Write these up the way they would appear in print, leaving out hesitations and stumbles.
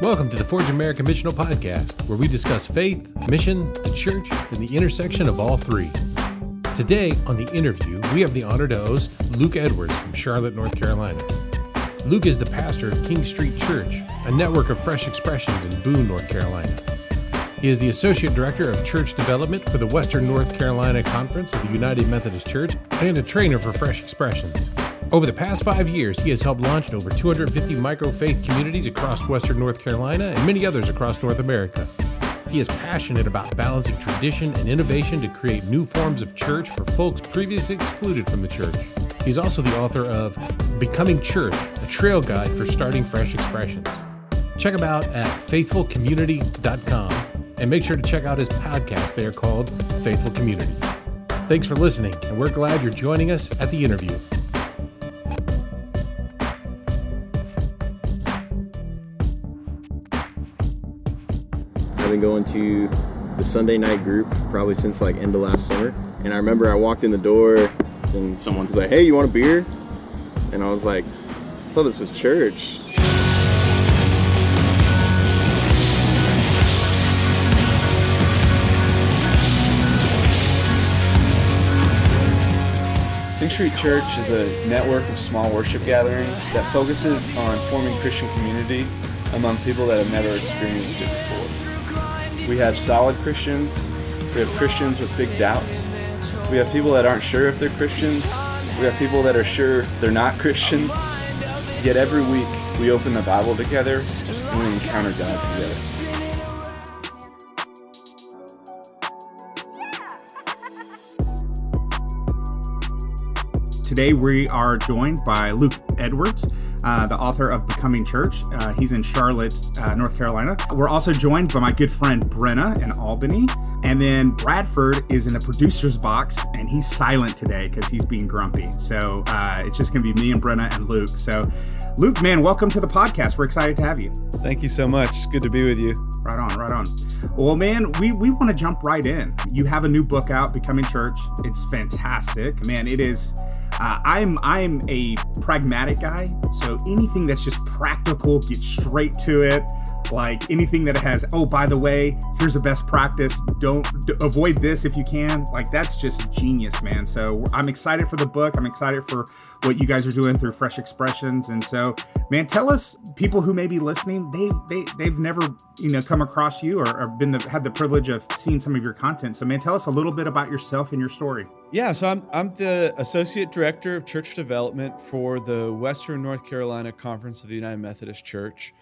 Welcome to the Forge American Missional Podcast, where we discuss faith, mission, the church, and the intersection of all three. Today on The Interview, we have the honor to host Luke Edwards from Charlotte, North Carolina. Luke is the pastor of King Street Church, a network of Fresh Expressions in Boone, North Carolina. He is the Associate Director of Church Development for the Western North Carolina Conference of the United Methodist Church and a trainer for Fresh Expressions. Over the past 5 years, he has helped launch over 250 micro-faith communities across Western North Carolina and many others across North America. He is passionate about balancing tradition and innovation to create new forms of church for folks previously excluded from the church. He's also the author of Becoming Church, a trail guide for starting Fresh Expressions. Check him out at faithfulcommunity.com. And make sure to check out his podcast. They are called Faithful Community. Thanks for listening, and we're glad you're joining us at The Interview. I've been going to the Sunday night group probably since like end of last summer. And I remember I walked in the door and someone was like, "Hey, you want a beer?" And I was like, I thought this was church. King Street Church is a network of small worship gatherings that focuses on forming Christian community among people that have never experienced it before. We have solid Christians, we have Christians with big doubts, we have people that aren't sure if they're Christians, we have people that are sure they're not Christians, yet every week we open the Bible together and we encounter God together. Today we are joined by Luke Edwards, the author of Becoming Church. He's in Charlotte, North Carolina. We're also joined by my good friend Brenna in Albany. And then Bradford is in the producer's box, and he's silent today because he's being grumpy. So it's just going to be me and Brenna and Luke. So Luke, man, welcome to the podcast. We're excited to have you. Thank you so much. It's good to be with you. Right on, right on. Well, man, we want to jump right in. You have a new book out, Becoming Church. It's fantastic. Man, it is... I'm a pragmatic guy, so anything that's just practical, get straight to it. Like anything that has, oh, by the way, here's a best practice. Avoid this if you can. Like that's just genius, man. So I'm excited for the book. I'm excited for what you guys are doing through Fresh Expressions. And so, man, tell us, people who may be listening, they've never come across you or had the privilege of seeing some of your content. So, man, tell us a little bit about yourself and your story. Yeah, so I'm the Associate Director of Church Development for the Western North Carolina Conference of the United Methodist Church.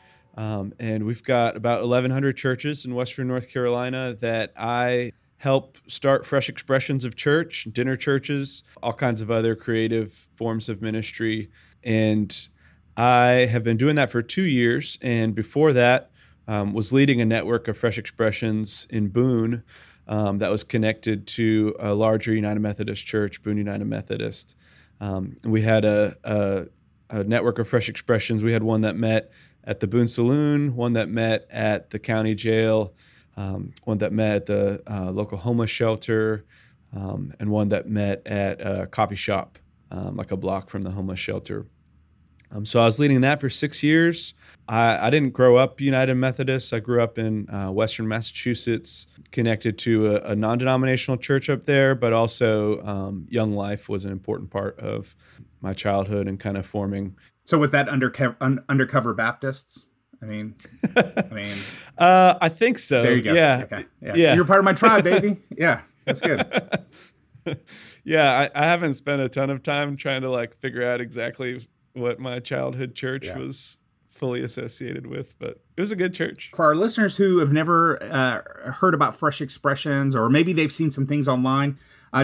And we've got about 1,100 churches in Western North Carolina that I help start fresh expressions of church, dinner churches, all kinds of other creative forms of ministry. And I have been doing that for 2 years. And before that, was leading a network of fresh expressions in Boone. That was connected to a larger United Methodist Church, Boone United Methodist. We had a network of Fresh Expressions. We had one that met at the Boone Saloon, one that met at the county jail, one that met at the local homeless shelter, and one that met at a coffee shop, like a block from the homeless shelter. So I was leading that for 6 years. I didn't grow up United Methodist. I grew up in Western Massachusetts, connected to a non-denominational church up there, but also Young Life was an important part of my childhood and kind of forming. So was that undercover Baptists? I mean, I think so. There you go. Yeah. Okay. Yeah. You're part of my tribe, baby. Yeah, that's good. Yeah, I haven't spent a ton of time trying to figure out exactly what my childhood church was fully associated with, but it was a good church. For our listeners who have never heard about Fresh Expressions, or maybe they've seen some things online,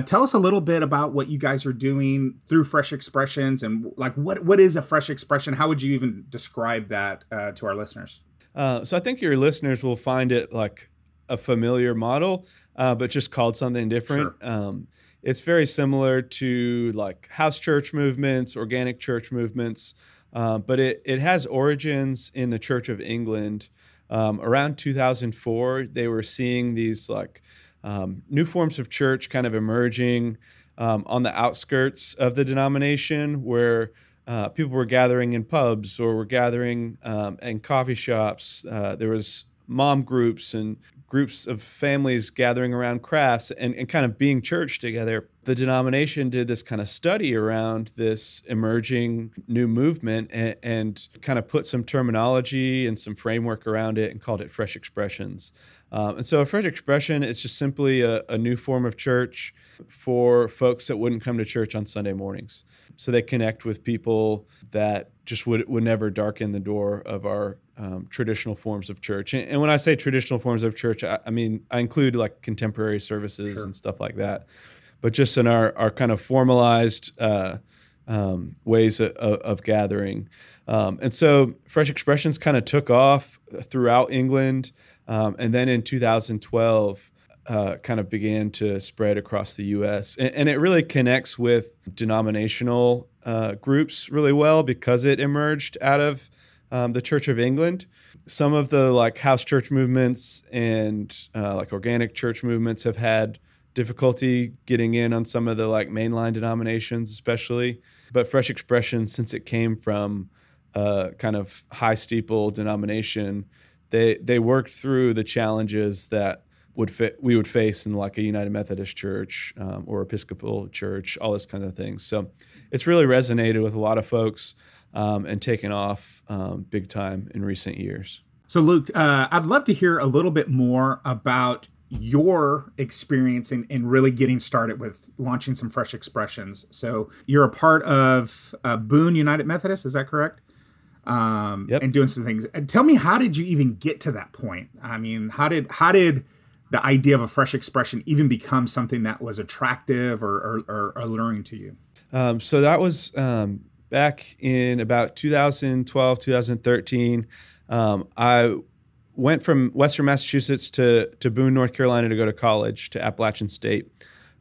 tell us a little bit about what you guys are doing through Fresh Expressions, and what is a Fresh Expression? How would you even describe that to our listeners? So I think your listeners will find it like a familiar model, but just called something different. Sure. It's very similar to house church movements, organic church movements, but it has origins in the Church of England. Around 2004, they were seeing these new forms of church kind of emerging on the outskirts of the denomination, where people were gathering in pubs or were gathering in coffee shops. There was mom groups and groups of families gathering around crafts and kind of being church together. The denomination did this kind of study around this emerging new movement and kind of put some terminology and some framework around it and called it Fresh Expressions. And so a Fresh Expression is just simply a new form of church for folks that wouldn't come to church on Sunday mornings. So they connect with people that just would never darken the door of our traditional forms of church. And when I say traditional forms of church, I mean, I include like contemporary services and stuff like that. But just in our kind of formalized ways of gathering. And so Fresh Expressions kind of took off throughout England. And then in 2012, kind of began to spread across the U.S. And it really connects with denominational groups really well because it emerged out of the Church of England. Some of the like house church movements and like organic church movements have had difficulty getting in on some of the like mainline denominations, especially. But Fresh Expressions, since it came from kind of high steeple denomination, they worked through the challenges that we would face in like a United Methodist Church or Episcopal Church, all those kinds of things. So it's really resonated with a lot of folks and taken off big time in recent years. So Luke, I'd love to hear a little bit more about your experience in really getting started with launching some Fresh Expressions. So you're a part of Boone United Methodist, is that correct? Yep. And doing some things. And tell me, how did you even get to that point? I mean, how did the idea of a Fresh Expression even become something that was attractive or alluring to you? So that was back in about 2012, 2013. I went from Western Massachusetts to Boone, North Carolina to go to college, to Appalachian State.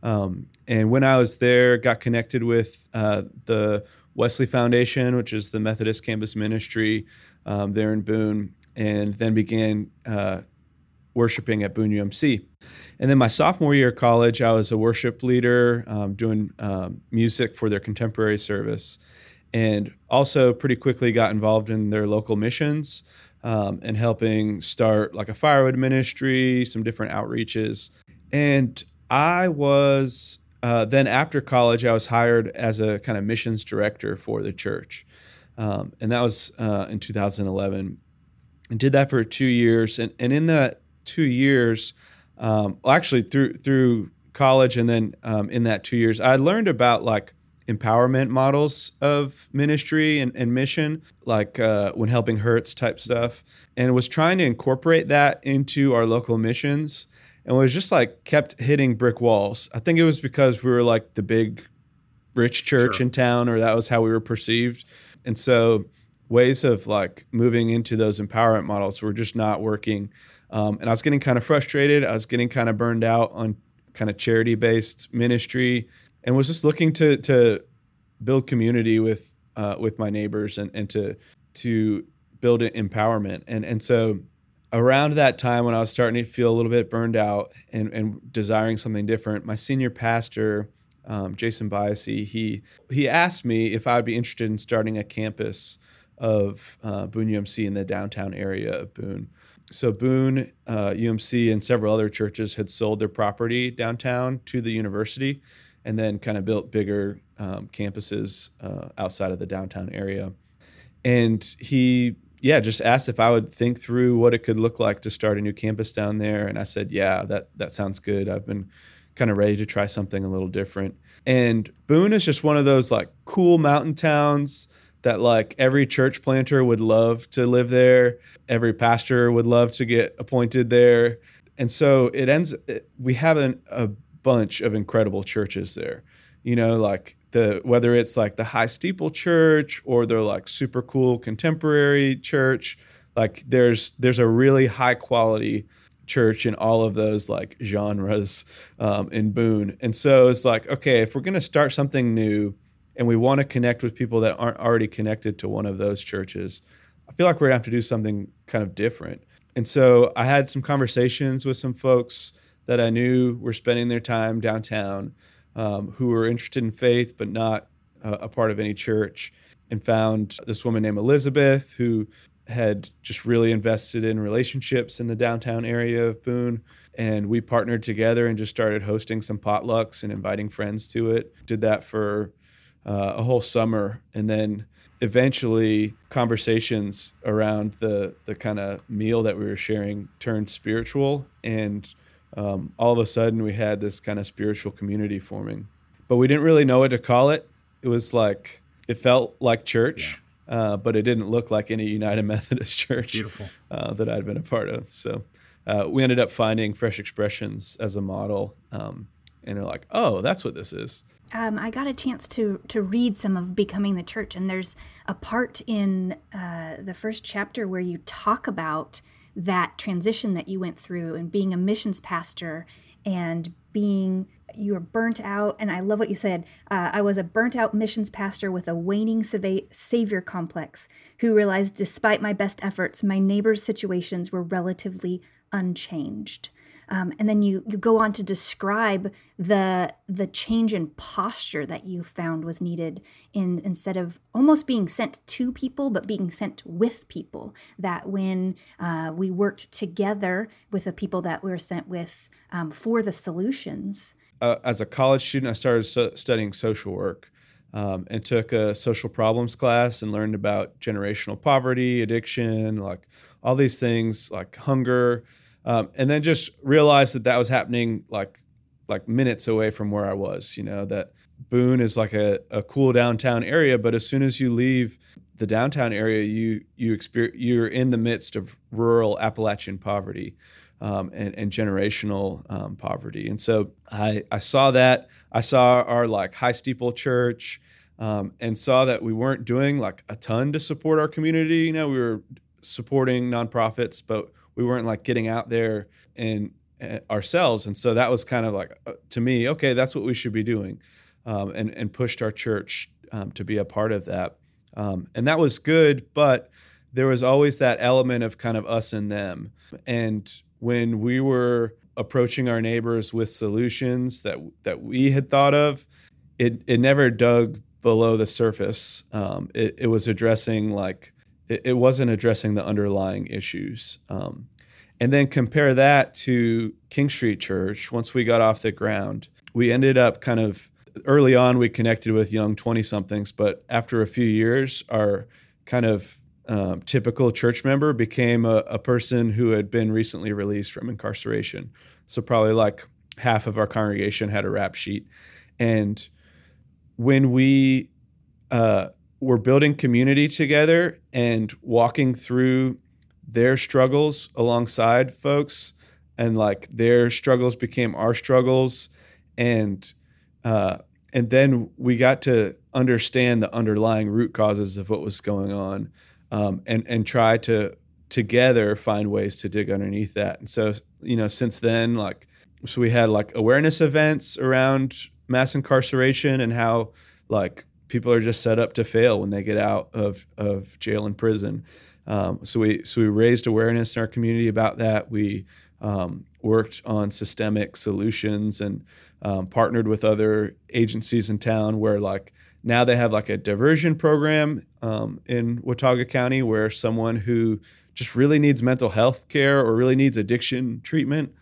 And when I was there, got connected with the Wesley Foundation, which is the Methodist campus ministry there in Boone, and then began worshiping at Boone UMC. And then my sophomore year of college, I was a worship leader doing music for their contemporary service, and also pretty quickly got involved in their local missions and helping start like a firewood ministry, some different outreaches. And I was, then after college, I was hired as a kind of missions director for the church. And that was in 2011, and did that for 2 years. And in that 2 years, actually through college and then in that 2 years, I learned about like empowerment models of ministry and mission, like When Helping Hurts type stuff, and was trying to incorporate that into our local missions and was just like kept hitting brick walls. I think it was because we were like the big rich church in town, or that was how we were perceived. And so ways of like moving into those empowerment models were just not working. And I was getting kind of frustrated. I was getting kind of burned out on kind of charity-based ministry, and was just looking to build community with my neighbors and to build empowerment. And so around that time when I was starting to feel a little bit burned out and desiring something different, my senior pastor, Jason Biasi, he asked me if I would be interested in starting a campus of Boone UMC in the downtown area of Boone. So Boone, UMC, and several other churches had sold their property downtown to the university and then kind of built bigger campuses outside of the downtown area. And he, just asked if I would think through what it could look like to start a new campus down there. And I said, that sounds good. I've been kind of ready to try something a little different. And Boone is just one of those like cool mountain towns that like every church planter would love to live there. Every pastor would love to get appointed there. And so we have a bunch of incredible churches there, you know, like whether it's like the high steeple church or they're like super cool contemporary church, like there's a really high quality church in all of those like genres in Boone. And so it's like, okay, if we're going to start something new, and we want to connect with people that aren't already connected to one of those churches, I feel like we're going to have to do something kind of different. And so I had some conversations with some folks that I knew were spending their time downtown, who were interested in faith but not a part of any church. and found this woman named Elizabeth who had just really invested in relationships in the downtown area of Boone. And we partnered together and just started hosting some potlucks and inviting friends to it. Did that for a whole summer. And then eventually conversations around the kind of meal that we were sharing turned spiritual. And all of a sudden we had this kind of spiritual community forming. But we didn't really know what to call it. It was like, it felt like church. Yeah. But it didn't look like any United Methodist Church that I'd been a part of. So we ended up finding Fresh Expressions as a model, and they're like, oh, that's what this is. I got a chance to read some of Becoming the Church, and there's a part in the first chapter where you talk about that transition that you went through and being a missions pastor and being... You were burnt out, and I love what you said. I was a burnt out missions pastor with a waning savior complex who realized despite my best efforts, my neighbors' situations were relatively unchanged. And then you go on to describe the change in posture that you found was needed in instead of almost being sent to people, but being sent with people. That when we worked together with the people that we were sent with for the solutions. As a college student, I started studying social work and took a social problems class and learned about generational poverty, addiction, like all these things, like hunger, and then just realized that was happening like minutes away from where I was. You know, that Boone is like a cool downtown area, but as soon as you leave the downtown area, you're in the midst of rural Appalachian poverty. And generational poverty. And so I saw that. I saw our like high steeple church and saw that we weren't doing like a ton to support our community. You know, we were supporting nonprofits, but we weren't like getting out there and ourselves. And so that was kind of like, to me, okay, that's what we should be doing, and pushed our church to be a part of that. And that was good, but there was always that element of kind of us and them. And when we were approaching our neighbors with solutions that we had thought of, it never dug below the surface. It was addressing it wasn't addressing the underlying issues. And then compare that to King Street Church. Once we got off the ground, we ended up kind of early on, we connected with young 20-somethings, but after a few years, our kind of typical church member became a person who had been recently released from incarceration. So probably like half of our congregation had a rap sheet. And when we were building community together and walking through their struggles alongside folks, and like their struggles became our struggles, and then we got to understand the underlying root causes of what was going on. And try to together find ways to dig underneath that. And so, you know, since then, so we had awareness events around mass incarceration and how people are just set up to fail when they get out of jail and prison. So we raised awareness in our community about that. We worked on systemic solutions and partnered with other agencies in town where now they have a diversion program in Watauga County where someone who just really needs mental health care or really needs addiction treatment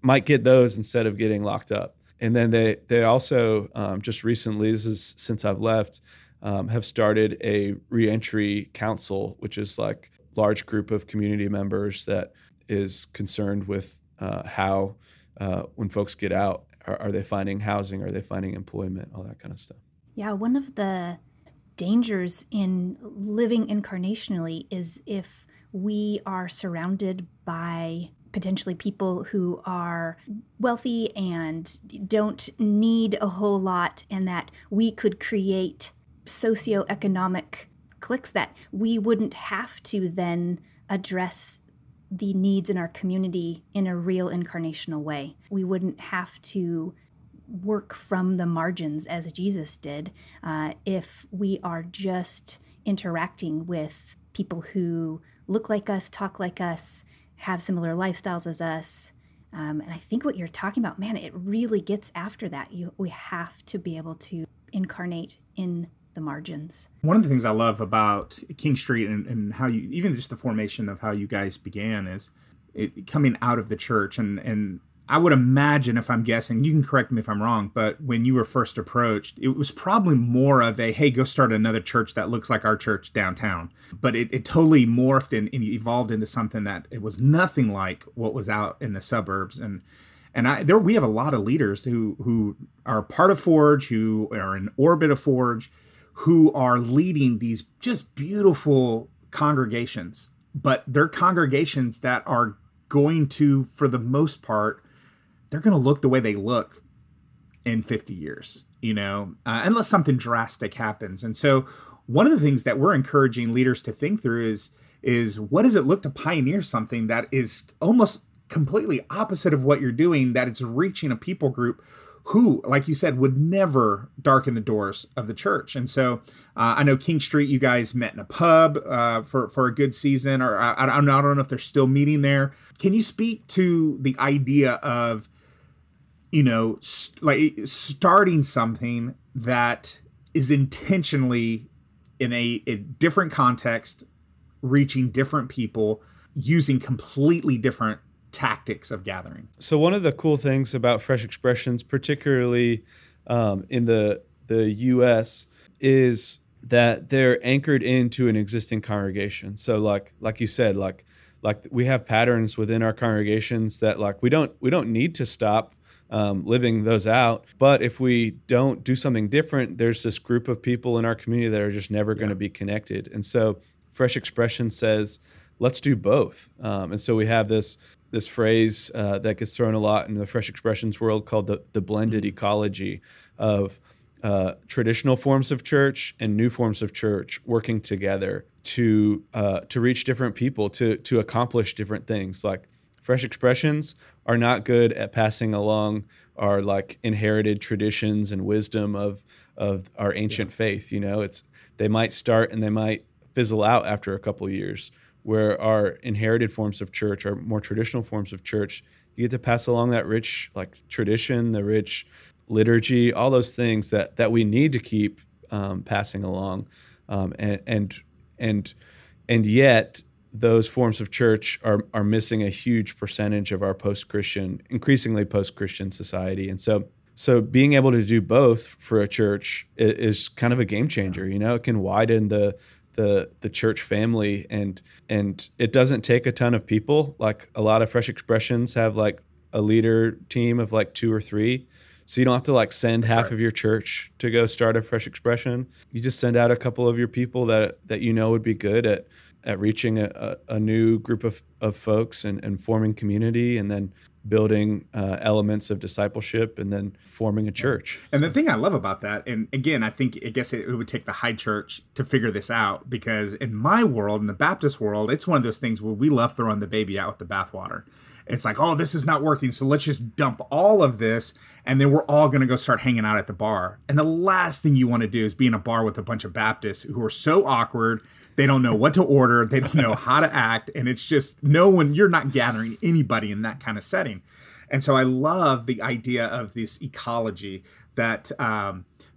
might get those instead of getting locked up. And then they also just recently, this is since I've left, have started a reentry council, which is large group of community members that is concerned with how when folks get out, are they finding housing, are they finding employment, all that kind of stuff. Yeah, one of the dangers in living incarnationally is if we are surrounded by potentially people who are wealthy and don't need a whole lot, and that we could create socioeconomic cliques that we wouldn't have to then address the needs in our community in a real incarnational way. We wouldn't have to work from the margins as Jesus did, if we are just interacting with people who look like us, talk like us, have similar lifestyles as us. And I think what you're talking about, man, it really gets after that. We have to be able to incarnate in the margins. One of the things I love about King Street and how you, even just the formation of how you guys began, is it coming out of the church. And I would imagine, if I'm guessing, you can correct me if I'm wrong, but when you were first approached, it was probably more of a, hey, go start another church that looks like our church downtown. But it totally morphed and evolved into something that it was nothing like what was out in the suburbs. And we have a lot of leaders who are part of Forge, who are in orbit of Forge, who are leading these just beautiful congregations, but they're congregations that are going to, for the most part, they're going to look the way they look in 50 years, unless something drastic happens. And so one of the things that we're encouraging leaders to think through is what does it look to pioneer something that is almost completely opposite of what you're doing, that it's reaching a people group who, like you said, would never darken the doors of the church. And so I know King Street, you guys met in a pub for a good season, or I don't know if they're still meeting there. Can you speak to the idea of, starting something that is intentionally in a different context, reaching different people, using completely different tactics of gathering? So one of the cool things about Fresh Expressions, particularly in the U.S., is that they're anchored into an existing congregation. So like you said, like we have patterns within our congregations that we don't need to stop living those out. But if we don't do something different, there's this group of people in our community that are just never going to be connected. And so Fresh Expression says, let's do both. And so we have this phrase that gets thrown a lot in the Fresh Expressions world called the blended ecology of traditional forms of church and new forms of church working together to reach different people, to accomplish different things. Like Fresh Expressions are not good at passing along our inherited traditions and wisdom of our ancient faith. They might start and they might fizzle out after a couple of years, where our inherited forms of church, our more traditional forms of church, you get to pass along that rich tradition, the rich liturgy, all those things that we need to keep passing along. And yet those forms of church are missing a huge percentage of our increasingly post-Christian society. And so being able to do both for a church is kind of a game changer. It can widen the church family, and it doesn't take a ton of people. A lot of Fresh Expressions have a leader team of 2 or 3. So you don't have to send half of your church to go start a Fresh Expression. You just send out a couple of your people that would be good at reaching a new group of folks and forming community, and then building elements of discipleship, and then forming a church. And the thing I love about that, and again, I guess it would take the high church to figure this out, because in my world, in the Baptist world, it's one of those things where we love throwing the baby out with the bathwater. It's oh, this is not working, so let's just dump all of this, and then we're all going to go start hanging out at the bar. And the last thing you want to do is be in a bar with a bunch of Baptists who are so awkward, they don't know what to order, they don't know how to act, and it's just you're not gathering anybody in that kind of setting. And so I love the idea of this ecology that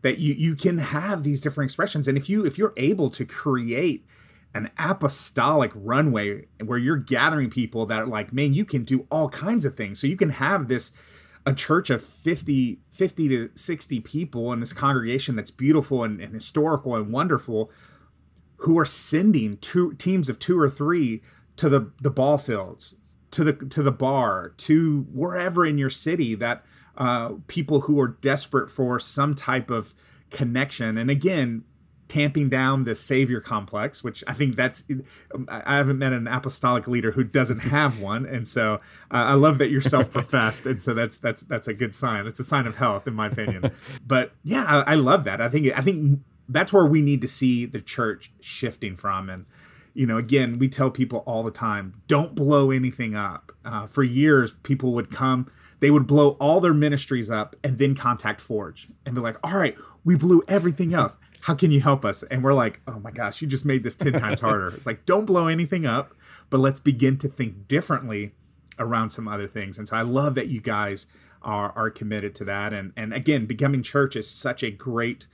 you can have these different expressions, and if you're able to create an apostolic runway where you're gathering people that are you can do all kinds of things. So you can have a church of 50 to 60 people in this congregation that's beautiful and historical and wonderful, who are sending teams of 2 or 3 to the ball fields, to the bar, to wherever in your city that people who are desperate for some type of connection. And again, tamping down the savior complex, which I think I haven't met an apostolic leader who doesn't have one. And so I love that you're self-professed. And so that's a good sign. It's a sign of health, in my opinion. But yeah, I love that. I think that's where we need to see the church shifting from. And, again, we tell people all the time, don't blow anything up. For years, people would come, they would blow all their ministries up and then contact Forge and be like, all right, we blew everything else. How can you help us? And we're like, oh my gosh, you just made this 10 times harder. It's don't blow anything up, but let's begin to think differently around some other things. And so I love that you guys are committed to that. And again, Becoming Church is such a great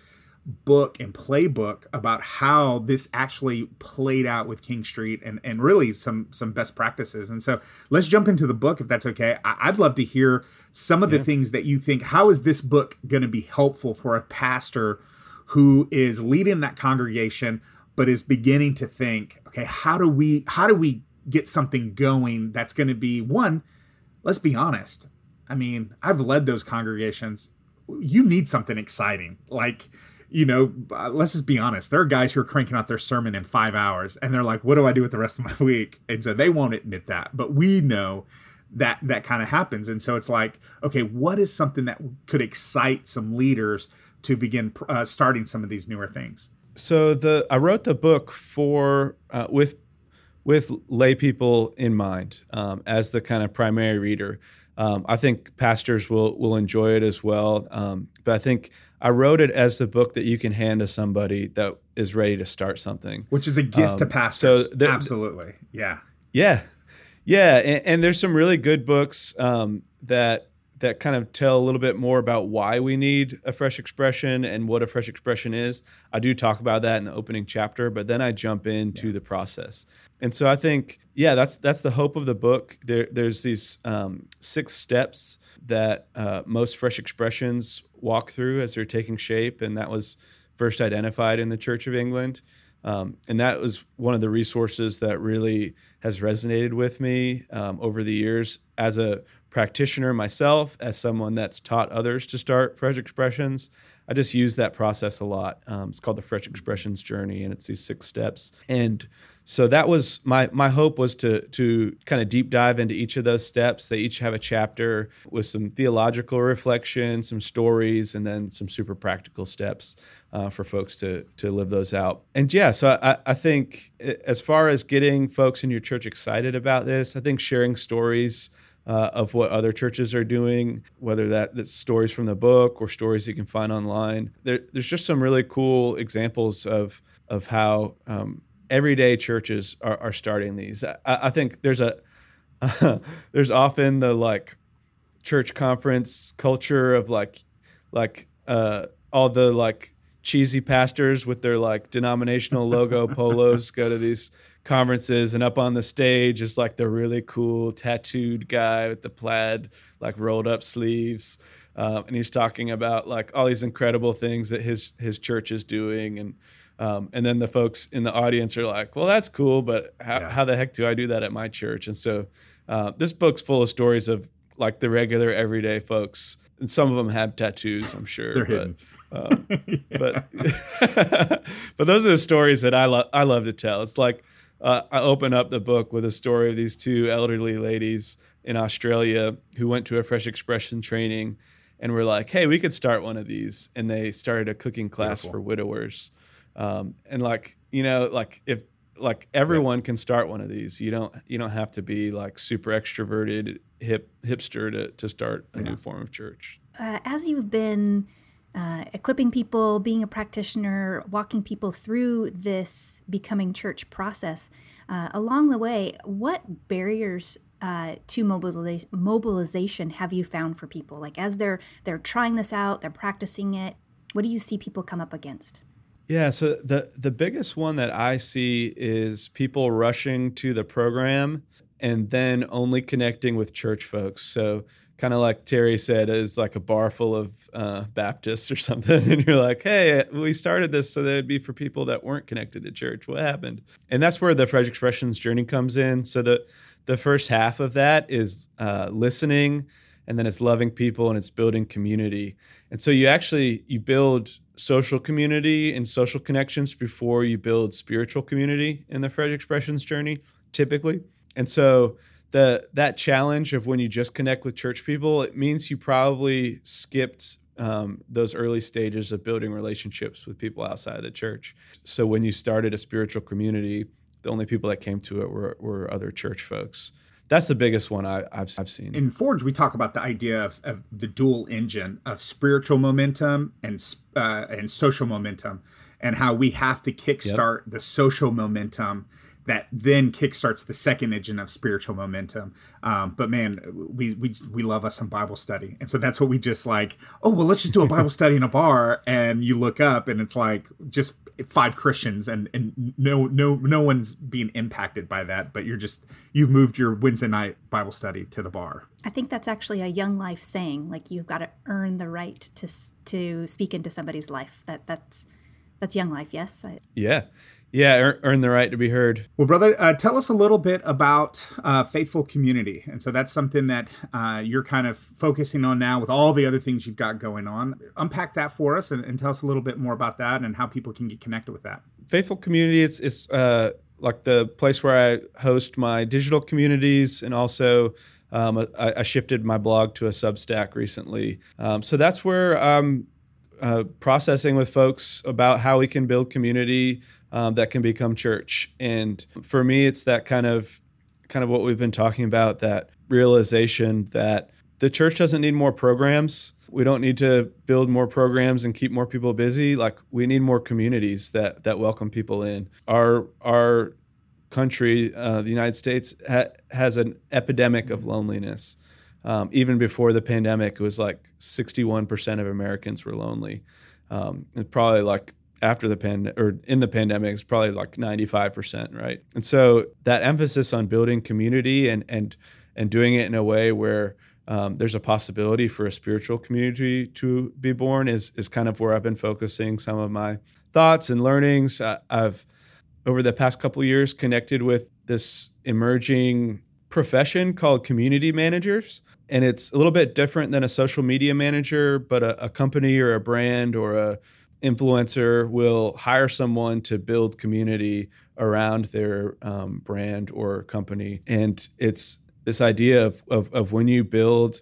book and playbook about how this actually played out with King Street and really some best practices. And so let's jump into the book, if that's okay. I'd love to hear some of the things that you think, how is this book going to be helpful for a pastor who is leading that congregation, but is beginning to think, okay, how do we get something going that's going to be, one, let's be honest. I mean, I've led those congregations. You need something exciting. Like, you know, let's just be honest. There are guys who are cranking out their sermon in 5 hours and they're like, what do I do with the rest of my week? And so they won't admit that, but we know that that kind of happens. And so it's like, okay, what is something that could excite some leaders to begin starting some of these newer things? So I wrote the book for, with lay people in mind, as the kind of primary reader. I think pastors will enjoy it as well. But I think I wrote it as the book that you can hand to somebody that is ready to start something. Which is a gift to pastors. So absolutely. Yeah. Yeah. Yeah. And there's some really good books that kind of tell a little bit more about why we need a fresh expression and what a fresh expression is. I do talk about that in the opening chapter, but then I jump into the process. And so I think, that's the hope of the book. There's these 6 steps that most fresh expressions walk through as they're taking shape, and that was first identified in the Church of England. And that was one of the resources that really has resonated with me over the years as a practitioner myself, as someone that's taught others to start fresh expressions. I just use that process a lot. It's called the Fresh Expressions Journey, and it's these 6 steps. And so that was my hope, was to kind of deep dive into each of those steps. They each have a chapter with some theological reflection, some stories, and then some super practical steps for folks to live those out. And so I think as far as getting folks in your church excited about this, I think sharing stories of what other churches are doing, whether that's stories from the book or stories you can find online. There's just some really cool examples of how everyday churches are starting these. I think there's there's often the like church conference culture of like all the like cheesy pastors with their like denominational logo polos go to these conferences, and up on the stage is like the really cool tattooed guy with the plaid like rolled up sleeves, and he's talking about like all these incredible things that his church is doing, and then the folks in the audience are like, well, that's cool, but how the heck do I do that at my church? And so this book's full of stories of like the regular everyday folks, and some of them have tattoos, I'm sure. They're hidden. But those are the stories that I love to tell. It's like I open up the book with a story of these 2 elderly ladies in Australia who went to a fresh expression training and were like, hey, we could start one of these. And they started a cooking class for widowers. And like, you know, like if like everyone can start one of these, you don't have to be like super extroverted hipster to start a new form of church. As you've been equipping people, being a practitioner, walking people through this becoming church process, along the way, what barriers to mobilization have you found for people? Like as they're trying this out, they're practicing it, what do you see people come up against? Yeah, so the biggest one that I see is people rushing to the program and then only connecting with church folks. So kind of like Terry said, is like a bar full of Baptists or something. And you're like, hey, we started this so that it'd be for people that weren't connected to church. What happened? And that's where the Fresh Expressions Journey comes in. So the first half of that is listening, and then it's loving people, and it's building community. And so you build social community and social connections before you build spiritual community in the Fresh Expressions Journey, typically. And so that challenge of when you just connect with church people, it means you probably skipped those early stages of building relationships with people outside of the church. So when you started a spiritual community, the only people that came to it were other church folks. That's the biggest one I've seen. In Forge, we talk about the idea of the dual engine of spiritual momentum and social momentum, and how we have to kickstart the social momentum that then kickstarts the second engine of spiritual momentum. But man, we love us some Bible study. And so that's what we just like, oh, well, let's just do a Bible study in a bar. And you look up and it's like just 5 Christians and no one's being impacted by that. But you've moved your Wednesday night Bible study to the bar. I think that's actually a Young Life saying, like, you've got to earn the right to speak into somebody's life. That's Young Life. Yes. Yeah, earn the right to be heard. Well, brother, tell us a little bit about Faithful Community. And so that's something that you're kind of focusing on now with all the other things you've got going on. Unpack that for us and tell us a little bit more about that and how people can get connected with that. Faithful Community, it's like the place where I host my digital communities, and also I shifted my blog to a Substack recently. So that's where I'm processing with folks about how we can build community that can become church. And for me, it's that kind of what we've been talking about, that realization that the church doesn't need more programs. We don't need to build more programs and keep more people busy. Like, we need more communities that welcome people in. Our country, the United States, has an epidemic of loneliness. Even before the pandemic, it was like 61% of Americans were lonely. And probably like after the pandemic, or in the pandemic, it's probably like 95%, right? And so that emphasis on building community and doing it in a way where there's a possibility for a spiritual community to be born is kind of where I've been focusing some of my thoughts and learnings. I've over the past couple of years connected with this emerging profession called community managers. And it's a little bit different than a social media manager, but a company or a brand or a influencer will hire someone to build community around their brand or company. And it's this idea of when you build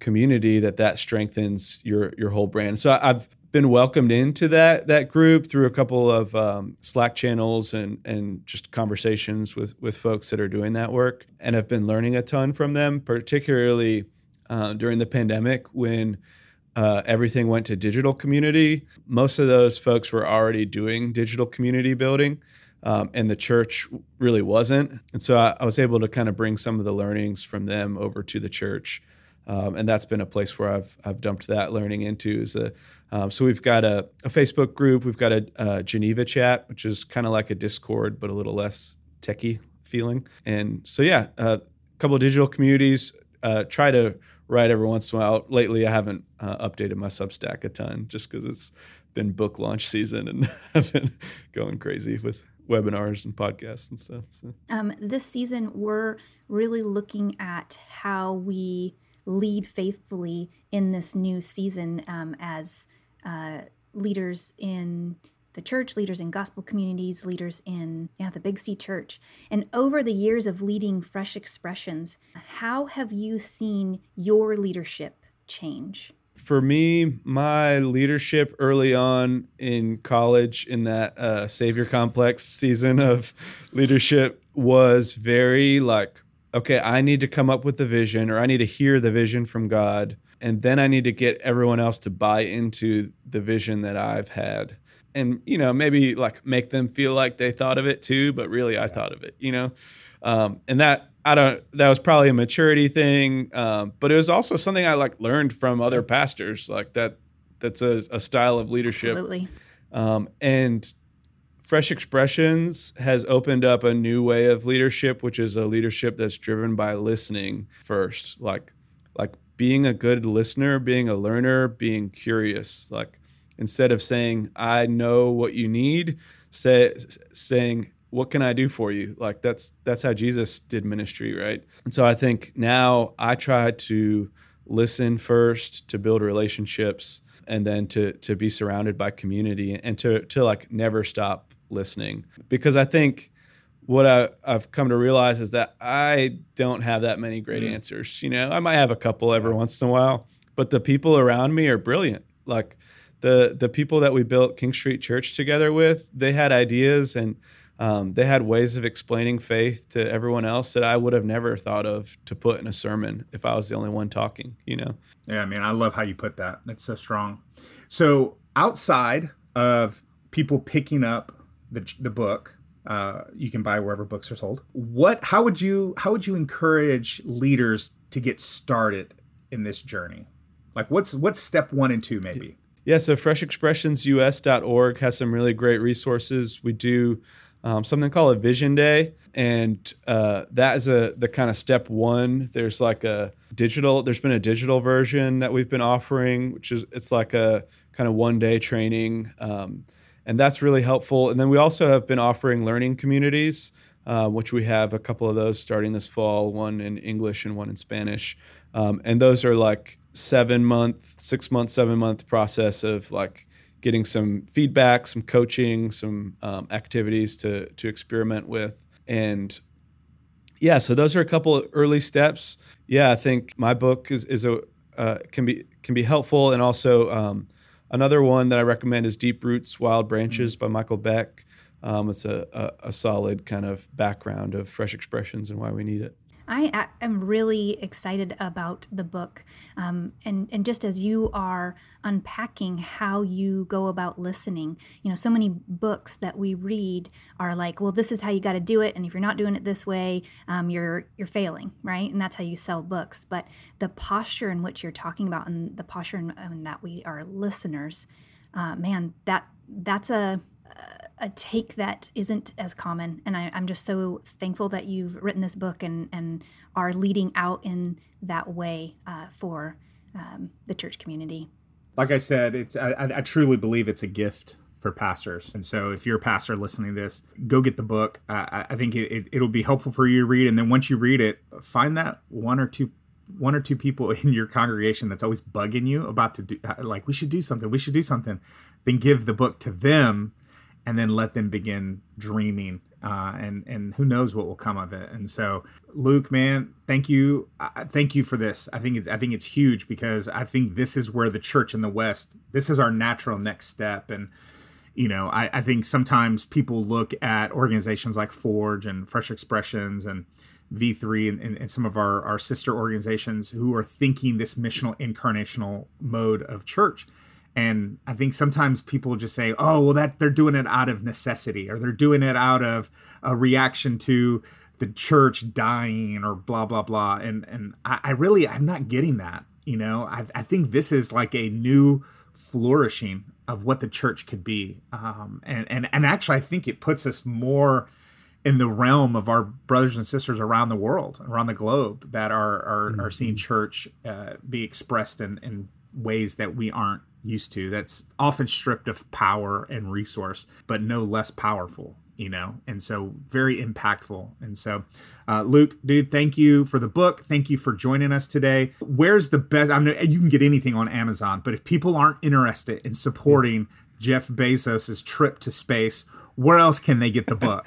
community, that strengthens your whole brand. So I've been welcomed into that group through a couple of Slack channels and just conversations with folks that are doing that work. And I've been learning a ton from them, particularly during the pandemic when everything went to digital community. Most of those folks were already doing digital community building, and the church really wasn't. And so I was able to kind of bring some of the learnings from them over to the church. And that's been a place where I've dumped that learning into. So we've got a Facebook group. We've got a Geneva chat, which is kind of like a Discord, but a little less techie feeling. And so, yeah, a couple of digital communities, try to write every once in a while. Lately, I haven't updated my Substack a ton just because it's been book launch season and I've been going crazy with webinars and podcasts and stuff. So. This season, we're really looking at how we lead faithfully in this new season as leaders in the church, leaders in gospel communities, leaders in the Big C Church. And over the years of leading Fresh Expressions, how have you seen your leadership change? For me, my leadership early on in college in that Savior Complex season of leadership was very like, okay, I need to come up with the vision, or I need to hear the vision from God, and then I need to get everyone else to buy into the vision that I've had. And, you know, maybe like make them feel like they thought of it too, but really I thought of it, you know? And that was probably a maturity thing. But it was also something I like learned from other pastors, like that's a style of leadership. Absolutely. And Fresh Expressions has opened up a new way of leadership, which is a leadership that's driven by listening first, like being a good listener, being a learner, being curious, like, instead of saying, I know what you need, saying, what can I do for you? Like that's how Jesus did ministry, right? And so I think now I try to listen first to build relationships, and then to be surrounded by community, and to like never stop listening. Because I think what I've come to realize is that I don't have that many great answers. You know, I might have a couple every once in a while, but the people around me are brilliant. Like, the people that we built King Street Church together with, they had ideas and they had ways of explaining faith to everyone else that I would have never thought of to put in a sermon if I was the only one talking, you know? Yeah, I mean, I love how you put that. That's so strong. So outside of people picking up the book You can buy wherever books are sold. How would you encourage leaders to get started in this journey? Like what's step 1 and 2 maybe? Yeah, so freshexpressionsus.org has some really great resources. We do something called a Vision Day, and that is the kind of step 1. There's like there's been a digital version that we've been offering, which is it's like a kind of one-day training, and that's really helpful. And then we also have been offering learning communities, which we have a couple of those starting this fall, one in English and one in Spanish. And those are like 7-month process of like getting some feedback, some coaching, some activities to experiment with. And yeah, so those are a couple of early steps. Yeah, I think my book can be helpful. And also another one that I recommend is Deep Roots, Wild Branches by Michael Beck. It's a solid kind of background of Fresh Expressions and why we need it. I am really excited about the book, and just as you are unpacking how you go about listening, you know, so many books that we read are like, well, this is how you got to do it, and if you're not doing it this way, you're failing, right? And that's how you sell books. But the posture in which you're talking about, and the posture in that we are listeners, that's a take that isn't as common. And I'm just so thankful that you've written this book and are leading out in that way for the church community. Like I said, I truly believe it's a gift for pastors. And so if you're a pastor listening to this, go get the book. I think it'll be helpful for you to read. And then once you read it, find that one or two people in your congregation that's always bugging you about to do, like, we should do something, then give the book to them and then let them begin dreaming. And who knows what will come of it. And so Luke, man, thank you for this. I think it's huge, because I think this is where the church in the West, this is our natural next step. And, you know, I think sometimes people look at organizations like Forge and Fresh Expressions and V3 and some of our sister organizations who are thinking this missional incarnational mode of church. And I think sometimes people just say, oh, well, that they're doing it out of necessity, or they're doing it out of a reaction to the church dying or blah, blah, blah. And I'm not getting that. You know, I think this is like a new flourishing of what the church could be. And actually, I think it puts us more in the realm of our brothers and sisters around the world, around the globe, that are seeing church be expressed in ways that we aren't used to. That's often stripped of power and resource, but no less powerful, you know, and so very impactful. And so, Luke, dude, thank you for the book. Thank you for joining us today. Where's the best? I mean, you can get anything on Amazon, but if people aren't interested in supporting Jeff Bezos's trip to space, where else can they get the book?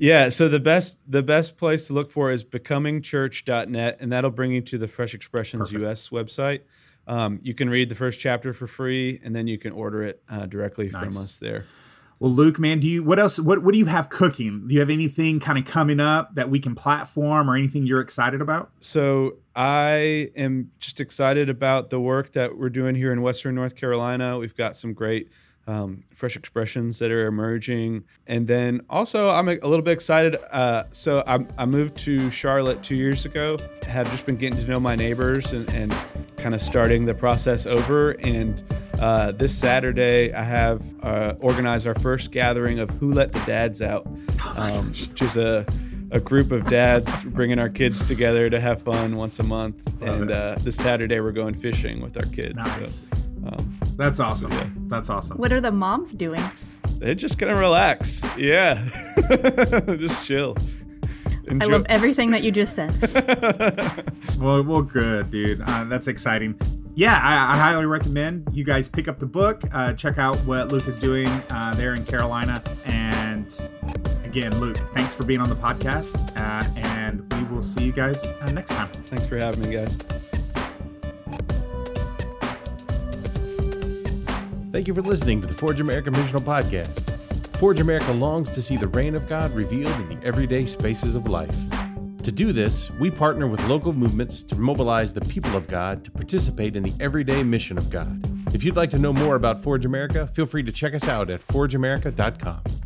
Yeah, so the best place to look for is becomingchurch.net, and that'll bring you to the Fresh Expressions US website. You can read the first chapter for free, and then you can order it directly from us there. Well, Luke, man, what do you have cooking? Do you have anything kind of coming up that we can platform, or anything you're excited about? So I am just excited about the work that we're doing here in Western North Carolina. We've got some great Fresh Expressions that are emerging. And then also I'm a little bit excited. So I moved to Charlotte 2 years ago, have just been getting to know my neighbors and kind of starting the process over. And this Saturday I have organized our first gathering of Who Let the Dads Out, which is a group of dads bringing our kids together to have fun once a month. And this Saturday we're going fishing with our kids. Nice. So, that's awesome. Yeah. That's awesome. What are the moms doing? They're just going to relax. Yeah. Just chill. Enjoy. I love everything that you just said. Well, good, dude. That's exciting. Yeah, I highly recommend you guys pick up the book, check out what Luke is doing there in Carolina. And again, Luke, thanks for being on the podcast. And we will see you guys next time. Thanks for having me, guys. Thank you for listening to the Forge America Missional Podcast. Forge America longs to see the reign of God revealed in the everyday spaces of life. To do this, we partner with local movements to mobilize the people of God to participate in the everyday mission of God. If you'd like to know more about Forge America, feel free to check us out at forgeamerica.com.